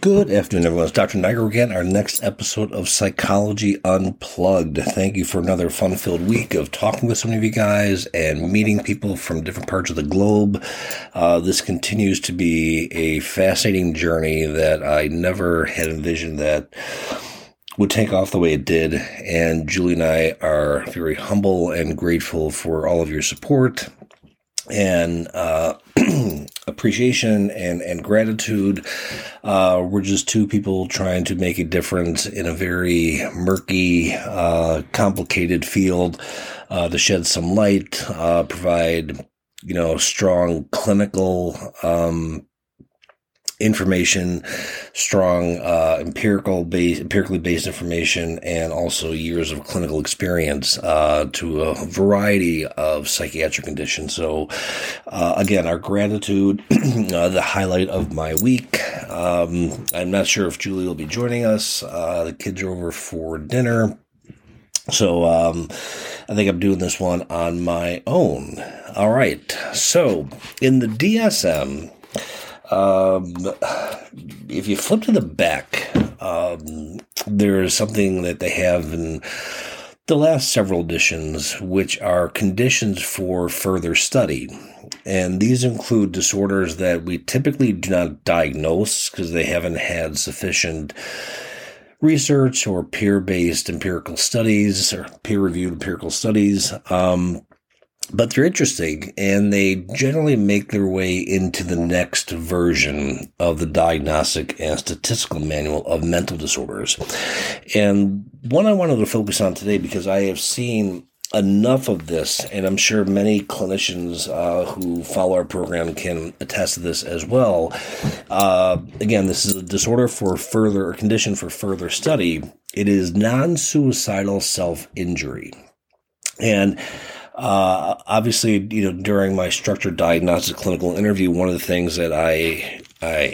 Good afternoon, everyone. It's Dr. Nigro again, our next episode of Psychology Unplugged. Thank you for another fun-filled week of talking with so many of you guys and meeting people from different parts of the globe. This continues to be a fascinating journey that I never had envisioned that would take off the way it did. And Julie and I are very humble and grateful for all of your support and appreciation and gratitude. We're just two people trying to make a difference in a very murky, complicated field, to shed some light, provide, strong clinical information, strong empirically based information, and also years of clinical experience to a variety of psychiatric conditions. So again, our gratitude, the highlight of my week. I'm not sure if Julie will be joining us. The kids are over for dinner. So I think I'm doing this one on my own. All right. So in the DSM, if you flip to the back, there's something that they have in the last several editions, which are conditions for further study. And these include disorders that we typically do not diagnose because they haven't had sufficient research or peer-based empirical studies or peer-reviewed empirical studies. But they're interesting, and they generally make their way into the next version of the Diagnostic and Statistical Manual of Mental Disorders. And one I wanted to focus on today because I have seen enough of this, and I'm sure many clinicians who follow our program can attest to this as well. Again, this is a disorder for further, or condition for further study. It is non-suicidal self-injury. And obviously, during my structured diagnostic clinical interview, one of the things that I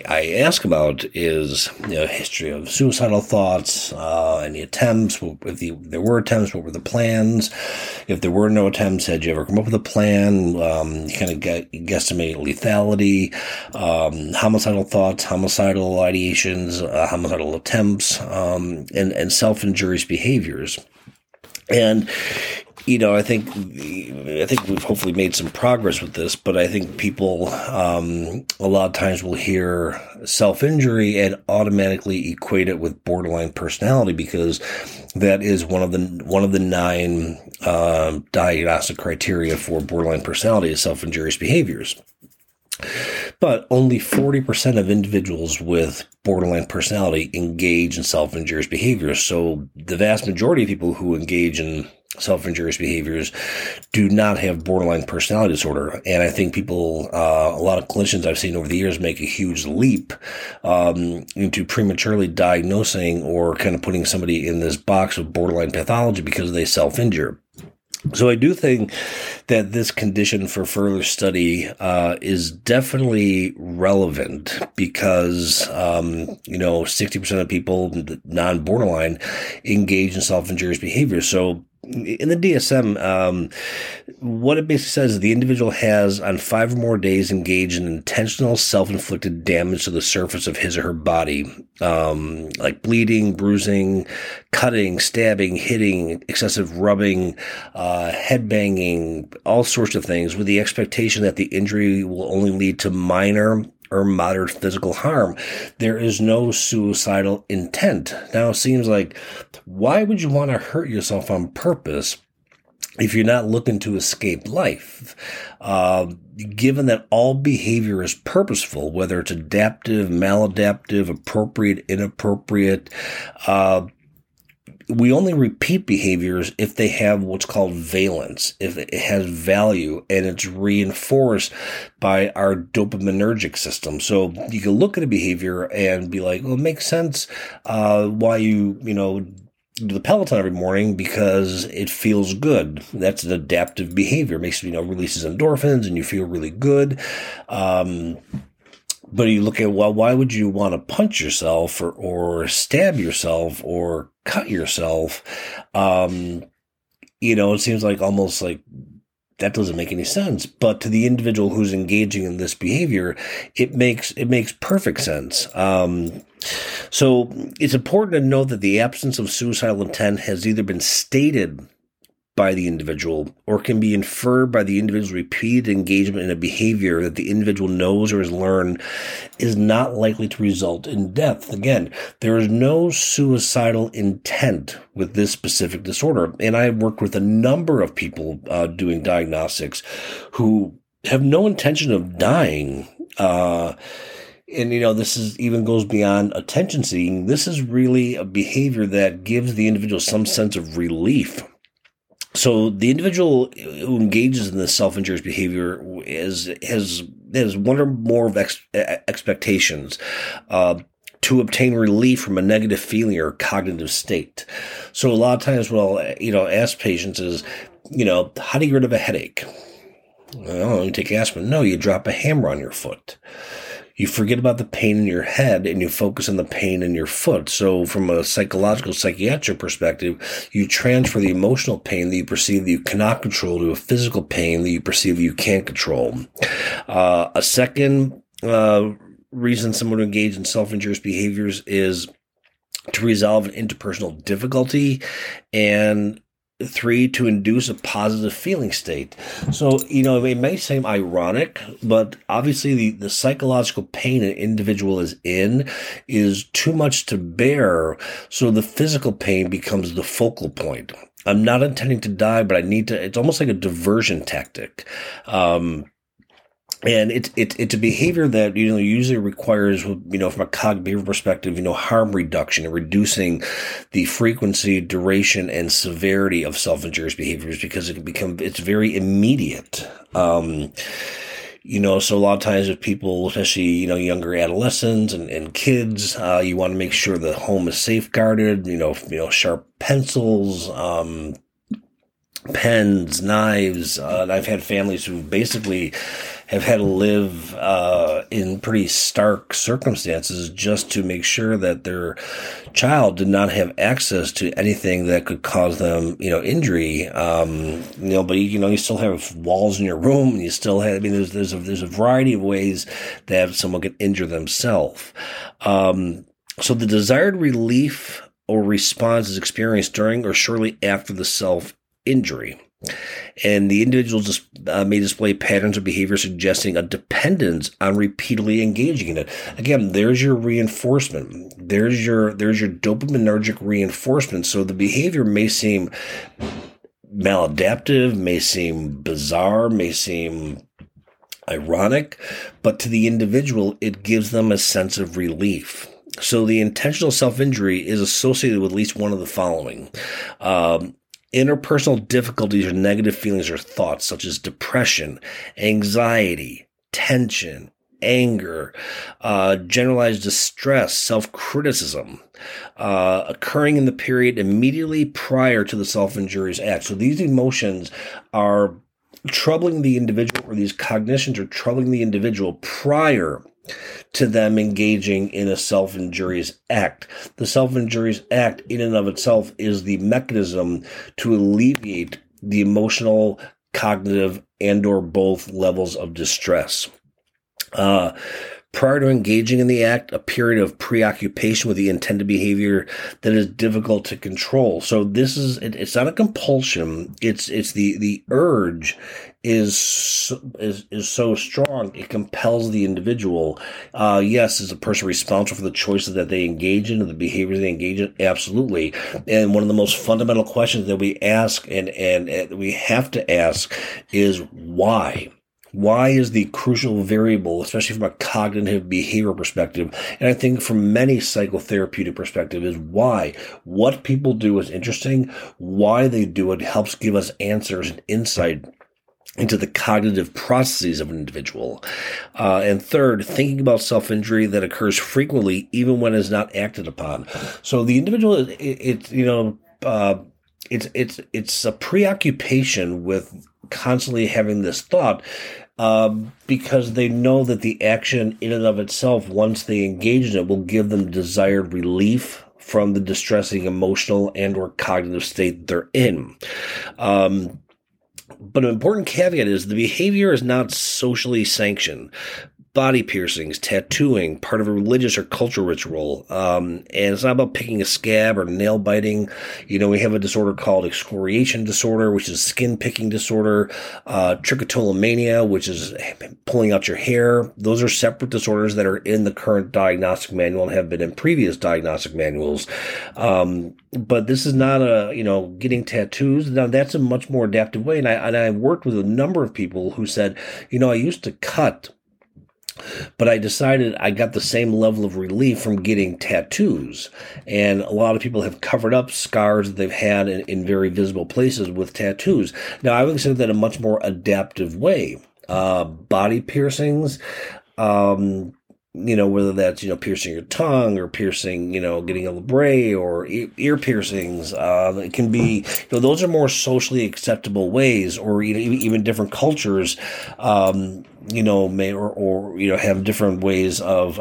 ask about is, history of suicidal thoughts, any attempts, if there were attempts, what were the plans? If there were no attempts, had you ever come up with a plan? You kind of guesstimate lethality, homicidal thoughts, homicidal ideations, homicidal attempts, and self-injurious behaviors. And I think we've hopefully made some progress with this, but I think people a lot of times will hear self-injury and automatically equate it with borderline personality because that is one of the 9 diagnostic criteria for borderline personality is self-injurious behaviors. But only 40% of individuals with borderline personality engage in self-injurious behaviors. So the vast majority of people who engage in self-injurious behaviors do not have borderline personality disorder. And I think people, a lot of clinicians I've seen over the years make a huge leap into prematurely diagnosing or kind of putting somebody in this box of borderline pathology because they self-injure. So I do think that this condition for further study is definitely relevant because, 60% of people, non-borderline, engage in self-injurious behavior. So in the DSM, what it basically says is the individual has on 5 or more days engaged in intentional self-inflicted damage to the surface of his or her body, like bleeding, bruising, cutting, stabbing, hitting, excessive rubbing, headbanging, all sorts of things with the expectation that the injury will only lead to minor or moderate physical harm. There is no suicidal intent. Now, it seems like, why would you want to hurt yourself on purpose if you're not looking to escape life? Given that all behavior is purposeful, whether it's adaptive, maladaptive, appropriate, inappropriate, we only repeat behaviors if they have what's called valence, if it has value and it's reinforced by our dopaminergic system. So you can look at a behavior and be like, well, it makes sense why you do the Peloton every morning because it feels good. That's an adaptive behavior. It makes, releases endorphins and you feel really good. But you look at, well, why would you want to punch yourself or stab yourself or cut yourself? It seems like almost like that doesn't make any sense. But to the individual who's engaging in this behavior, it makes perfect sense. So it's important to note that the absence of suicidal intent has either been stated by the individual or can be inferred by the individual's repeated engagement in a behavior that the individual knows or has learned is not likely to result in death. Again, there is no suicidal intent with this specific disorder. And I have worked with a number of people doing diagnostics who have no intention of dying. And, you know, this is even goes beyond attention seeking. This is really a behavior that gives the individual some sense of relief. So the individual who engages in this self-injurious behavior has one or more of expectations to obtain relief from a negative feeling or cognitive state. So a lot of times what I'll, ask patients is, how do you get rid of a headache? Well, you take aspirin. No, you drop a hammer on your foot. You forget about the pain in your head and you focus on the pain in your foot. So from a psychological, psychiatric perspective, you transfer the emotional pain that you perceive that you cannot control to a physical pain that you perceive that you can't control. A second reason someone would engage in self-injurious behaviors is to resolve an interpersonal difficulty, and 3, to induce a positive feeling state. So, it may seem ironic, but obviously the psychological pain an individual is in is too much to bear. So the physical pain becomes the focal point. I'm not intending to die, but I need to, it's almost like a diversion tactic. And it's a behavior that, usually requires, from a cognitive perspective, harm reduction and reducing the frequency, duration, and severity of self-injurious behaviors, because it can become, it's very immediate. So a lot of times with people, especially, younger adolescents and kids, you want to make sure the home is safeguarded, sharp pencils, pens, knives, and I've had families who basically have had to live in pretty stark circumstances just to make sure that their child did not have access to anything that could cause them, injury. But you still have walls in your room, and you still have. I mean, there's a variety of ways that someone could injure themselves. So the desired relief or response is experienced during or shortly after the self-injury. And the individual may display patterns of behavior suggesting a dependence on repeatedly engaging in it. Again, there's your reinforcement. There's your dopaminergic reinforcement. So the behavior may seem maladaptive, may seem bizarre, may seem ironic, but to the individual, it gives them a sense of relief. So the intentional self-injury is associated with at least one of the following. Interpersonal difficulties or negative feelings or thoughts such as depression, anxiety, tension, anger, generalized distress, self-criticism, occurring in the period immediately prior to the self-injurious act. So these emotions are troubling the individual, or these cognitions are troubling the individual prior to them engaging in a self-injurious act. The self-injurious act in and of itself is the mechanism to alleviate the emotional, cognitive, and or both levels of distress. Prior to engaging in the act, a period of preoccupation with the intended behavior that is difficult to control. So this is, it's not a compulsion. It's the urge is so strong. It compels the individual. Yes, is the person responsible for the choices that they engage in or the behaviors they engage in? Absolutely. And one of the most fundamental questions that we ask and we have to ask is why? Why is the crucial variable, especially from a cognitive behavioral perspective, and I think from many psychotherapeutic perspective, is why. What people do is interesting. Why they do it helps give us answers and insight into the cognitive processes of an individual. And third, thinking about self-injury that occurs frequently, even when it is not acted upon. So the individual, it's a preoccupation with constantly having this thought, because they know that the action in and of itself, once they engage in it, will give them desired relief from the distressing emotional and or cognitive state they're in. But an important caveat is the behavior is not socially sanctioned. body piercings, tattooing, part of a religious or cultural ritual. And it's not about picking a scab or nail biting. You know, we have a disorder called excoriation disorder, which is skin picking disorder, trichotillomania, which is pulling out your hair. Those are separate disorders that are in the current diagnostic manual and have been in previous diagnostic manuals. But this is not a, you know, getting tattoos. Now, that's a much more adaptive way. And I worked with a number of people who said, you know, I used to cut, but I decided I got the same level of relief from getting tattoos. And a lot of people have covered up scars that they've had in very visible places with tattoos. Now, I would consider that a much more adaptive way. Body piercings, you know, whether that's, you know, piercing your tongue or piercing, you know, getting a labrae or ear piercings, it can be, you know, those are more socially acceptable ways, or even different cultures, you know, may, or, you know, have different ways of,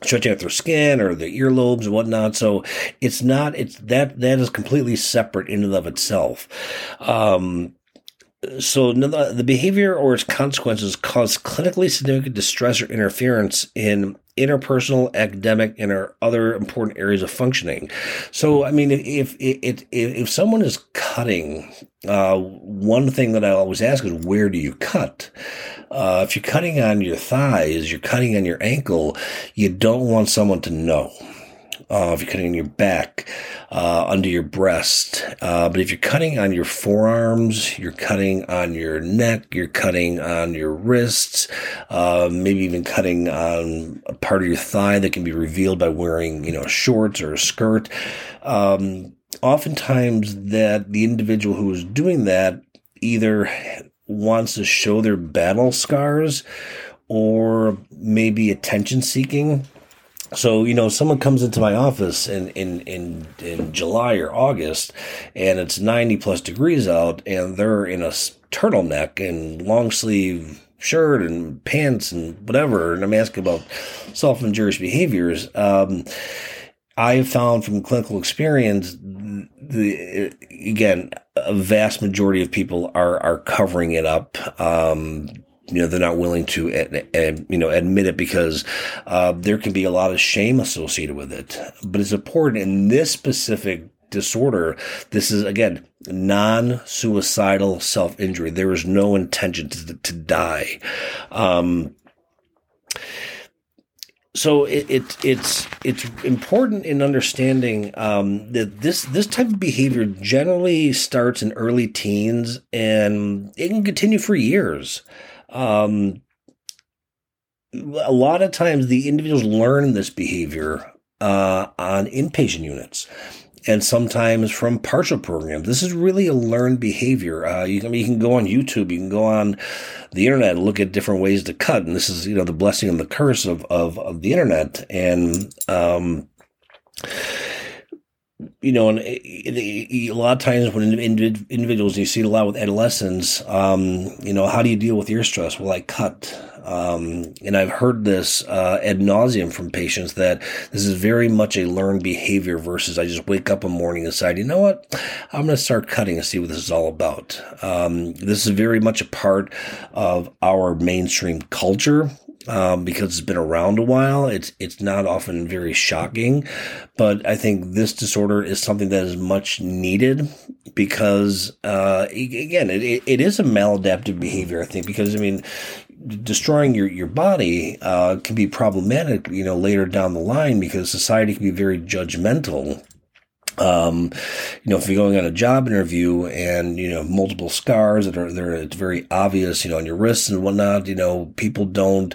stretching out their skin or their earlobes and whatnot. So it's not, that is completely separate in and of itself. So the behavior or its consequences cause clinically significant distress or interference in interpersonal, academic, and or other important areas of functioning. So, I mean, if someone is cutting, one thing that I always ask is, where do you cut? If you're cutting on your thighs, you're cutting on your ankle, you don't want someone to know. If you're cutting on your back, under your breast. But if you're cutting on your forearms, you're cutting on your neck, you're cutting on your wrists, maybe even cutting on a part of your thigh that can be revealed by wearing, you know, shorts or a skirt. Oftentimes that the individual who is doing that either wants to show their battle scars or maybe attention seeking. So, you know, someone comes into my office in July or August, and it's 90 plus degrees out, and they're in a turtleneck and long sleeve shirt and pants and whatever, and I'm asking about self-injurious behaviors. I have found from clinical experience, again, a vast majority of people are covering it up. You know, they're not willing to, you know, admit it because there can be a lot of shame associated with it. But it's important in this specific disorder. This is, again, non-suicidal self-injury. There is no intention to die. So it's important in understanding that this type of behavior generally starts in early teens and it can continue for years. A lot of times the individuals learn this behavior on inpatient units and sometimes from partial programs. This is really a learned behavior. You can go on YouTube, you can go on the internet and look at different ways to cut. And this is, you know, the blessing and the curse of the internet. And, you know, and a lot of times when individuals, you see it a lot with adolescents, you know, how do you deal with ear stress? Well, I cut. And I've heard this ad nauseum from patients that this is very much a learned behavior versus I just wake up one morning and decide, you know what, I'm going to start cutting and see what this is all about. This is very much a part of our mainstream culture. Because it's been around a while, it's not often very shocking, but I think this disorder is something that is much needed because, again, it is a maladaptive behavior, I think, because, I mean, destroying your body can be problematic, you know, later down the line because society can be very judgmental. You know, if you're going on a job interview and, you know, multiple scars that are there, it's very obvious, you know, on your wrists and whatnot, you know, people don't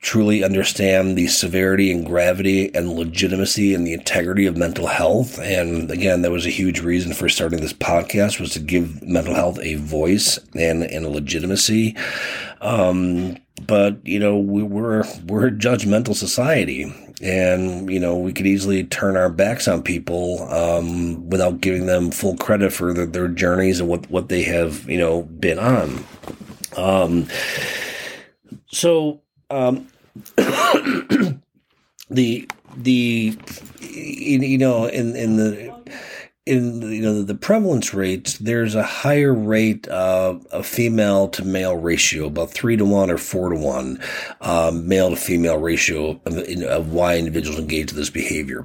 truly understand the severity and gravity and legitimacy and the integrity of mental health. And again, that was a huge reason for starting this podcast was to give mental health a voice and a legitimacy. But, you know, we're a judgmental society and, you know, we could easily turn our backs on people without giving them full credit for their journeys and what they have, you know, been on. The, you know, in the in the prevalence rates, there's a higher rate of a female to male ratio, about 3 to 1 or 4 to 1, male to female ratio of why individuals engage in this behavior.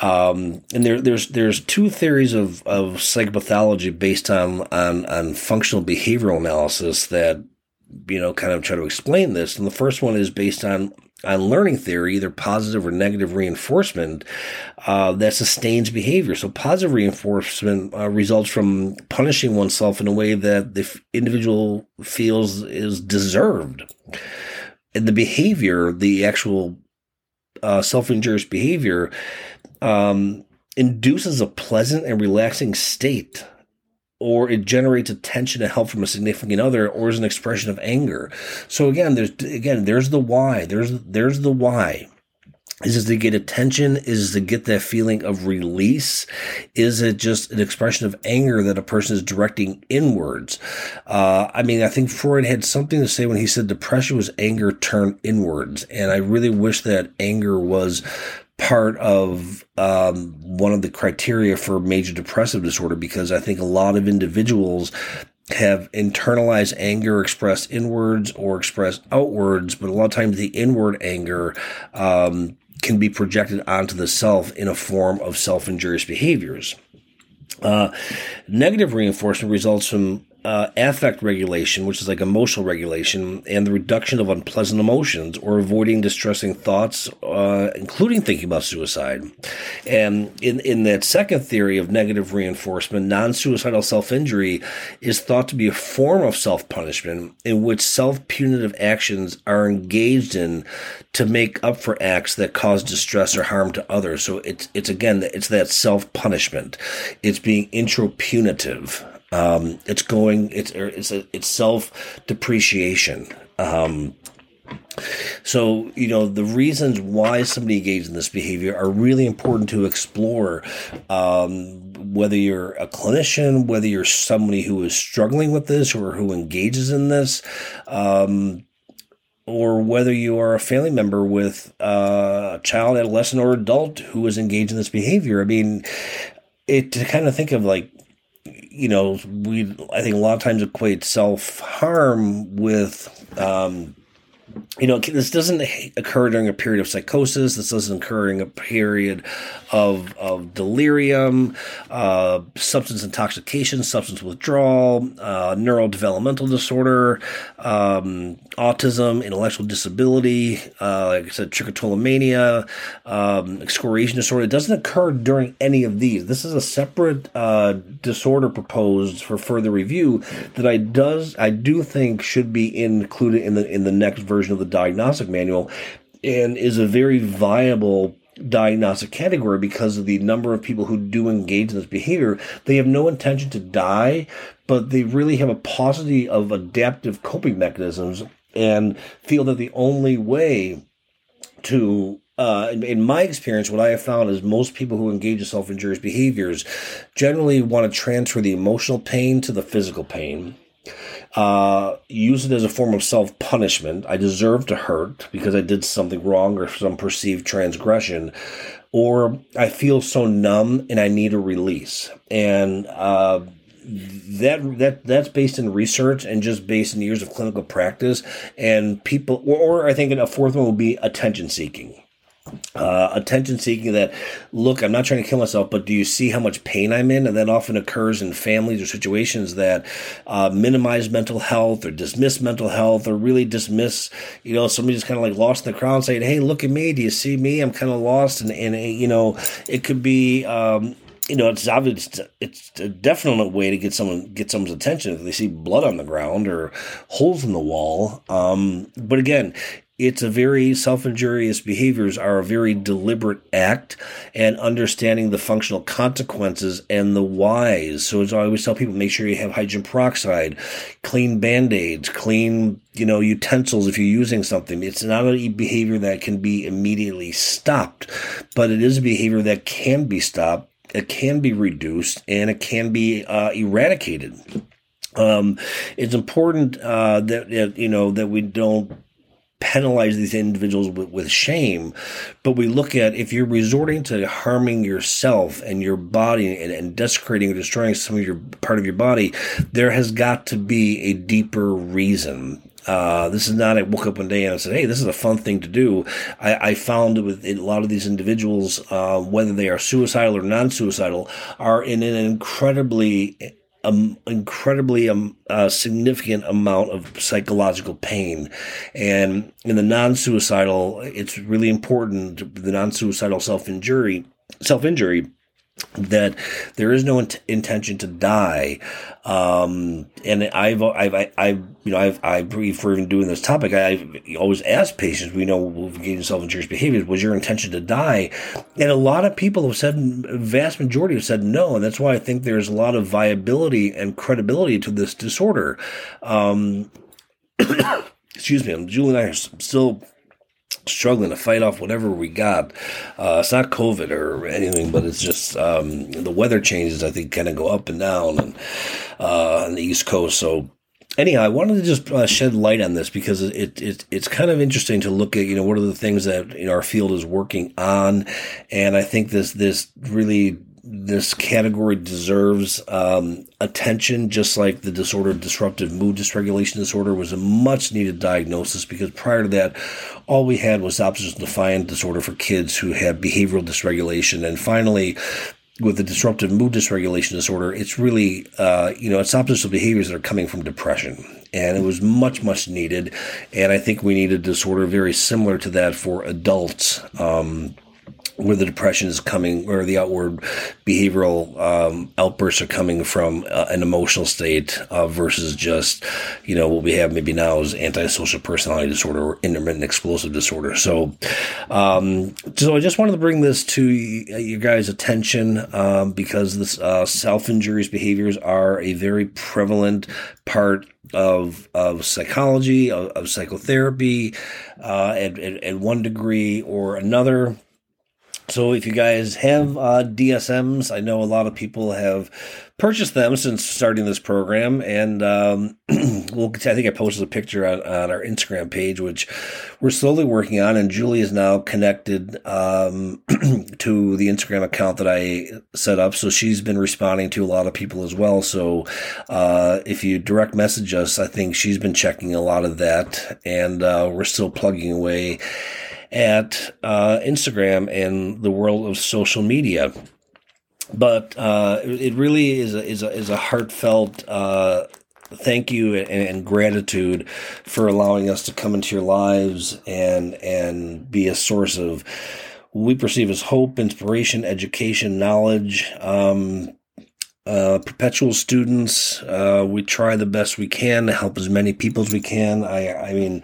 And there's two theories of psychopathology based on functional behavioral analysis that kind of try to explain this. And the first one is based on learning theory, either positive or negative reinforcement that sustains behavior. So positive reinforcement results from punishing oneself in a way that the individual feels is deserved. And the behavior, the actual self-injurious behavior, induces a pleasant and relaxing state, or it generates attention and help from a significant other, or is an expression of anger. So again, there's the why. There's the why. Is it to get attention? Is it to get that feeling of release? Is it just an expression of anger that a person is directing inwards? I think Freud had something to say when he said depression was anger turned inwards. And I really wish that anger was part of one of the criteria for major depressive disorder, because I think a lot of individuals have internalized anger expressed inwards or expressed outwards, but a lot of times the inward anger can be projected onto the self in a form of self-injurious behaviors. Negative reinforcement results from affect regulation, which is like emotional regulation, and the reduction of unpleasant emotions or avoiding distressing thoughts, including thinking about suicide. And in that second theory of negative reinforcement, non-suicidal self-injury is thought to be a form of self-punishment in which self-punitive actions are engaged in to make up for acts that cause distress or harm to others. So it's that self-punishment. It's being intropunitive. It's self-depreciation. So the reasons why somebody engages in this behavior are really important to explore, whether you're a clinician, whether you're somebody who is struggling with this or who engages in this, or whether you are a family member with a child, adolescent, or adult who is engaged in this behavior. To kind of think of I think a lot of times equate self-harm with, this doesn't occur during a period of psychosis. This doesn't occur during a period of delirium, substance intoxication, substance withdrawal, neurodevelopmental disorder, autism, intellectual disability, like I said, trichotillomania, excoriation disorder. It doesn't occur during any of these. This is a separate disorder proposed for further review that I do think should be included in the next version of the diagnostic manual, and is a very viable diagnostic category because of the number of people who do engage in this behavior. They have no intention to die, but they really have a paucity of adaptive coping mechanisms and feel that the only way to in my experience, what I have found is most people who engage in self-injurious behaviors generally want to transfer the emotional pain to the physical pain. Use it as a form of self-punishment. I deserve to hurt because I did something wrong or some perceived transgression, or I feel so numb and I need a release. And that's based in research and just based in years of clinical practice. And people, or I think a fourth one will be attention-seeking. I'm not trying to kill myself, but do you see how much pain I'm in? And that often occurs in families or situations that minimize mental health or dismiss mental health, or really dismiss, somebody just kind of like lost in the crowd saying, hey, look at me. Do you see me? I'm kind of lost. And it could be, it's obvious. It's a definite way to get someone's attention if they see blood on the ground or holes in the wall. But again, it's a very self-injurious behaviors are a very deliberate act, and understanding the functional consequences and the whys. So as I always tell people, make sure you have hydrogen peroxide, clean Band-Aids, clean, utensils if you're using something. It's not a behavior that can be immediately stopped, but it is a behavior that can be stopped, it can be reduced, and it can be eradicated. It's important that we don't penalize these individuals with shame, but we look at if you're resorting to harming yourself and your body and desecrating or destroying some of your part of your body, there has got to be a deeper reason. This is not I woke up one day and I said, hey, this is a fun thing to do. I found with a lot of these individuals, whether they are suicidal or non-suicidal, are in an incredibly significant amount of psychological pain. And in the non-suicidal, it's really important, the non-suicidal self-injury, that there is no intention to die. And I for even doing this topic, I always ask patients, we know we've engaged in self-injurious behaviors, was your intention to die? And a lot of people have said, vast majority have said no. And that's why I think there's a lot of viability and credibility to this disorder. Excuse me. Julie and I are still struggling to fight off whatever we got. It's not COVID or anything, but it's just the weather changes, I think, kind of go up and down and on the East Coast. So anyhow, I wanted to just shed light on this because it's kind of interesting to look at, what are the things that our field is working on. And I think this category deserves attention, just like the disorder of disruptive mood dysregulation disorder was a much-needed diagnosis, because prior to that, all we had was oppositional defiant disorder for kids who had behavioral dysregulation. And finally, with the disruptive mood dysregulation disorder, it's really, it's oppositional behaviors that are coming from depression. And it was much, much needed. And I think we need a disorder very similar to that for adults, where the depression is coming, or the outward behavioral outbursts are coming from an emotional state versus just, what we have maybe now is antisocial personality disorder or intermittent explosive disorder. So I just wanted to bring this to your guys' attention because this self-injurious behaviors are a very prevalent part of psychology, of psychotherapy, at one degree or another. So if you guys have DSMs, I know a lot of people have purchased them since starting this program, and I think I posted a picture on our Instagram page, which we're slowly working on, and Julie is now connected to the Instagram account that I set up, so she's been responding to a lot of people as well. So if you direct message us, I think she's been checking a lot of that, and we're still plugging away at Instagram and the world of social media. But it really is a heartfelt thank you and gratitude for allowing us to come into your lives and be a source of what we perceive as hope, inspiration, education, knowledge. Perpetual students, we try the best we can to help as many people as we can. I mean,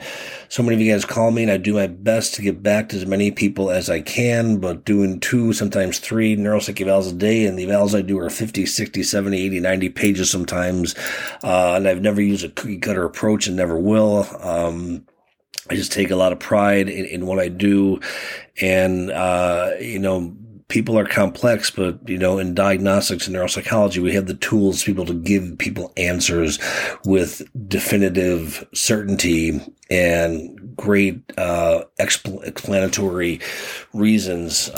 so many of you guys call me, and I do my best to get back to as many people as I can, but doing 2, sometimes 3 neuropsych evals a day, and the evals I do are 50, 60, 70, 80, 90 pages sometimes, and I've never used a cookie-cutter approach and never will. I just take a lot of pride in what I do, and, people are complex, but, in diagnostics and neuropsychology, we have the tools to be able to give people answers with definitive certainty and great explanatory reasons,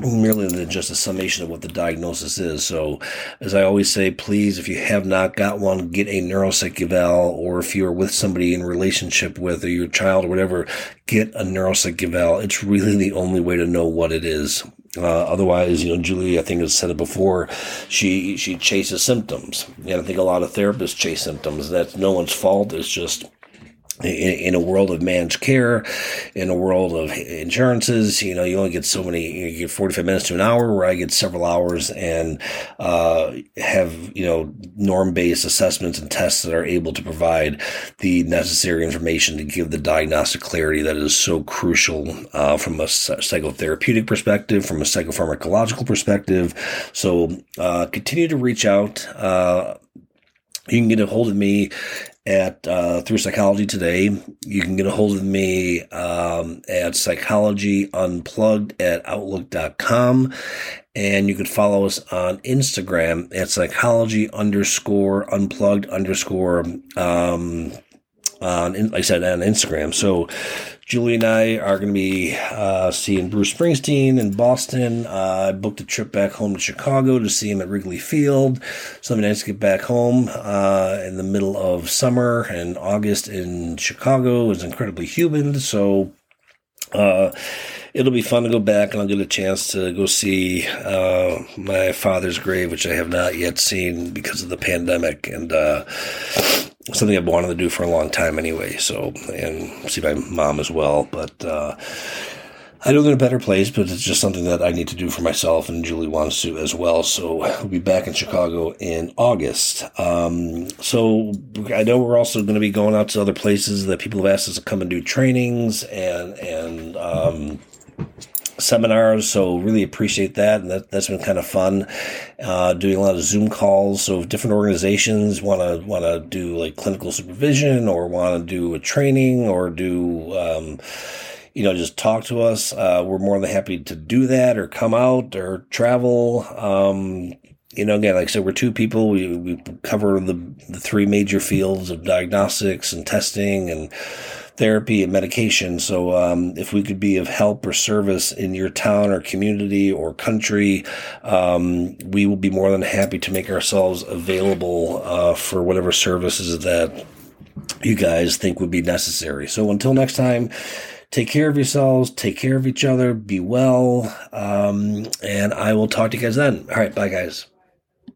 merely than just a summation of what the diagnosis is. So as I always say, please, if you have not got one, get a neuropsych eval, or if you're with somebody in relationship with, or your child or whatever, get a neuropsych eval. It's really the only way to know what it is. Otherwise, Julie, I think has said it before, she chases symptoms. And I think a lot of therapists chase symptoms. That's no one's fault. It's just in a world of managed care, in a world of insurances, you only get so many, you get 45 minutes to an hour, where I get several hours and have, norm-based assessments and tests that are able to provide the necessary information to give the diagnostic clarity that is so crucial from a psychotherapeutic perspective, from a psychopharmacological perspective. So continue to reach out. You can get a hold of me through Psychology Today. You can get a hold of me at Psychology Unplugged at Outlook.com. And you can follow us on Instagram at Psychology _Unplugged _, like I said, on Instagram. So Julie and I are going to be seeing Bruce Springsteen in Boston. I booked a trip back home to Chicago to see him at Wrigley Field. So I'm going to get back home in the middle of summer, and August in Chicago is incredibly humid. So it'll be fun to go back, and I'll get a chance to go see my father's grave, which I have not yet seen because of the pandemic, and something I've wanted to do for a long time anyway. So, and see my mom as well. But I know they're in a better place, but it's just something that I need to do for myself, and Julie wants to as well. So we'll be back in Chicago in August. So I know we're also going to be going out to other places that people have asked us to come and do trainings and seminars, so really appreciate that, and that's been kind of fun, doing a lot of Zoom calls. So if different organizations want to do like clinical supervision, or want to do a training, or do just talk to us, we're more than happy to do that, or come out, or travel. Again, like I said, we're two people. We cover the three major fields of diagnostics and testing and therapy and medication. So if we could be of help or service in your town or community or country, we will be more than happy to make ourselves available for whatever services that you guys think would be necessary. So until next time, take care of yourselves, take care of each other, be well, and I will talk to you guys then. All right, bye guys.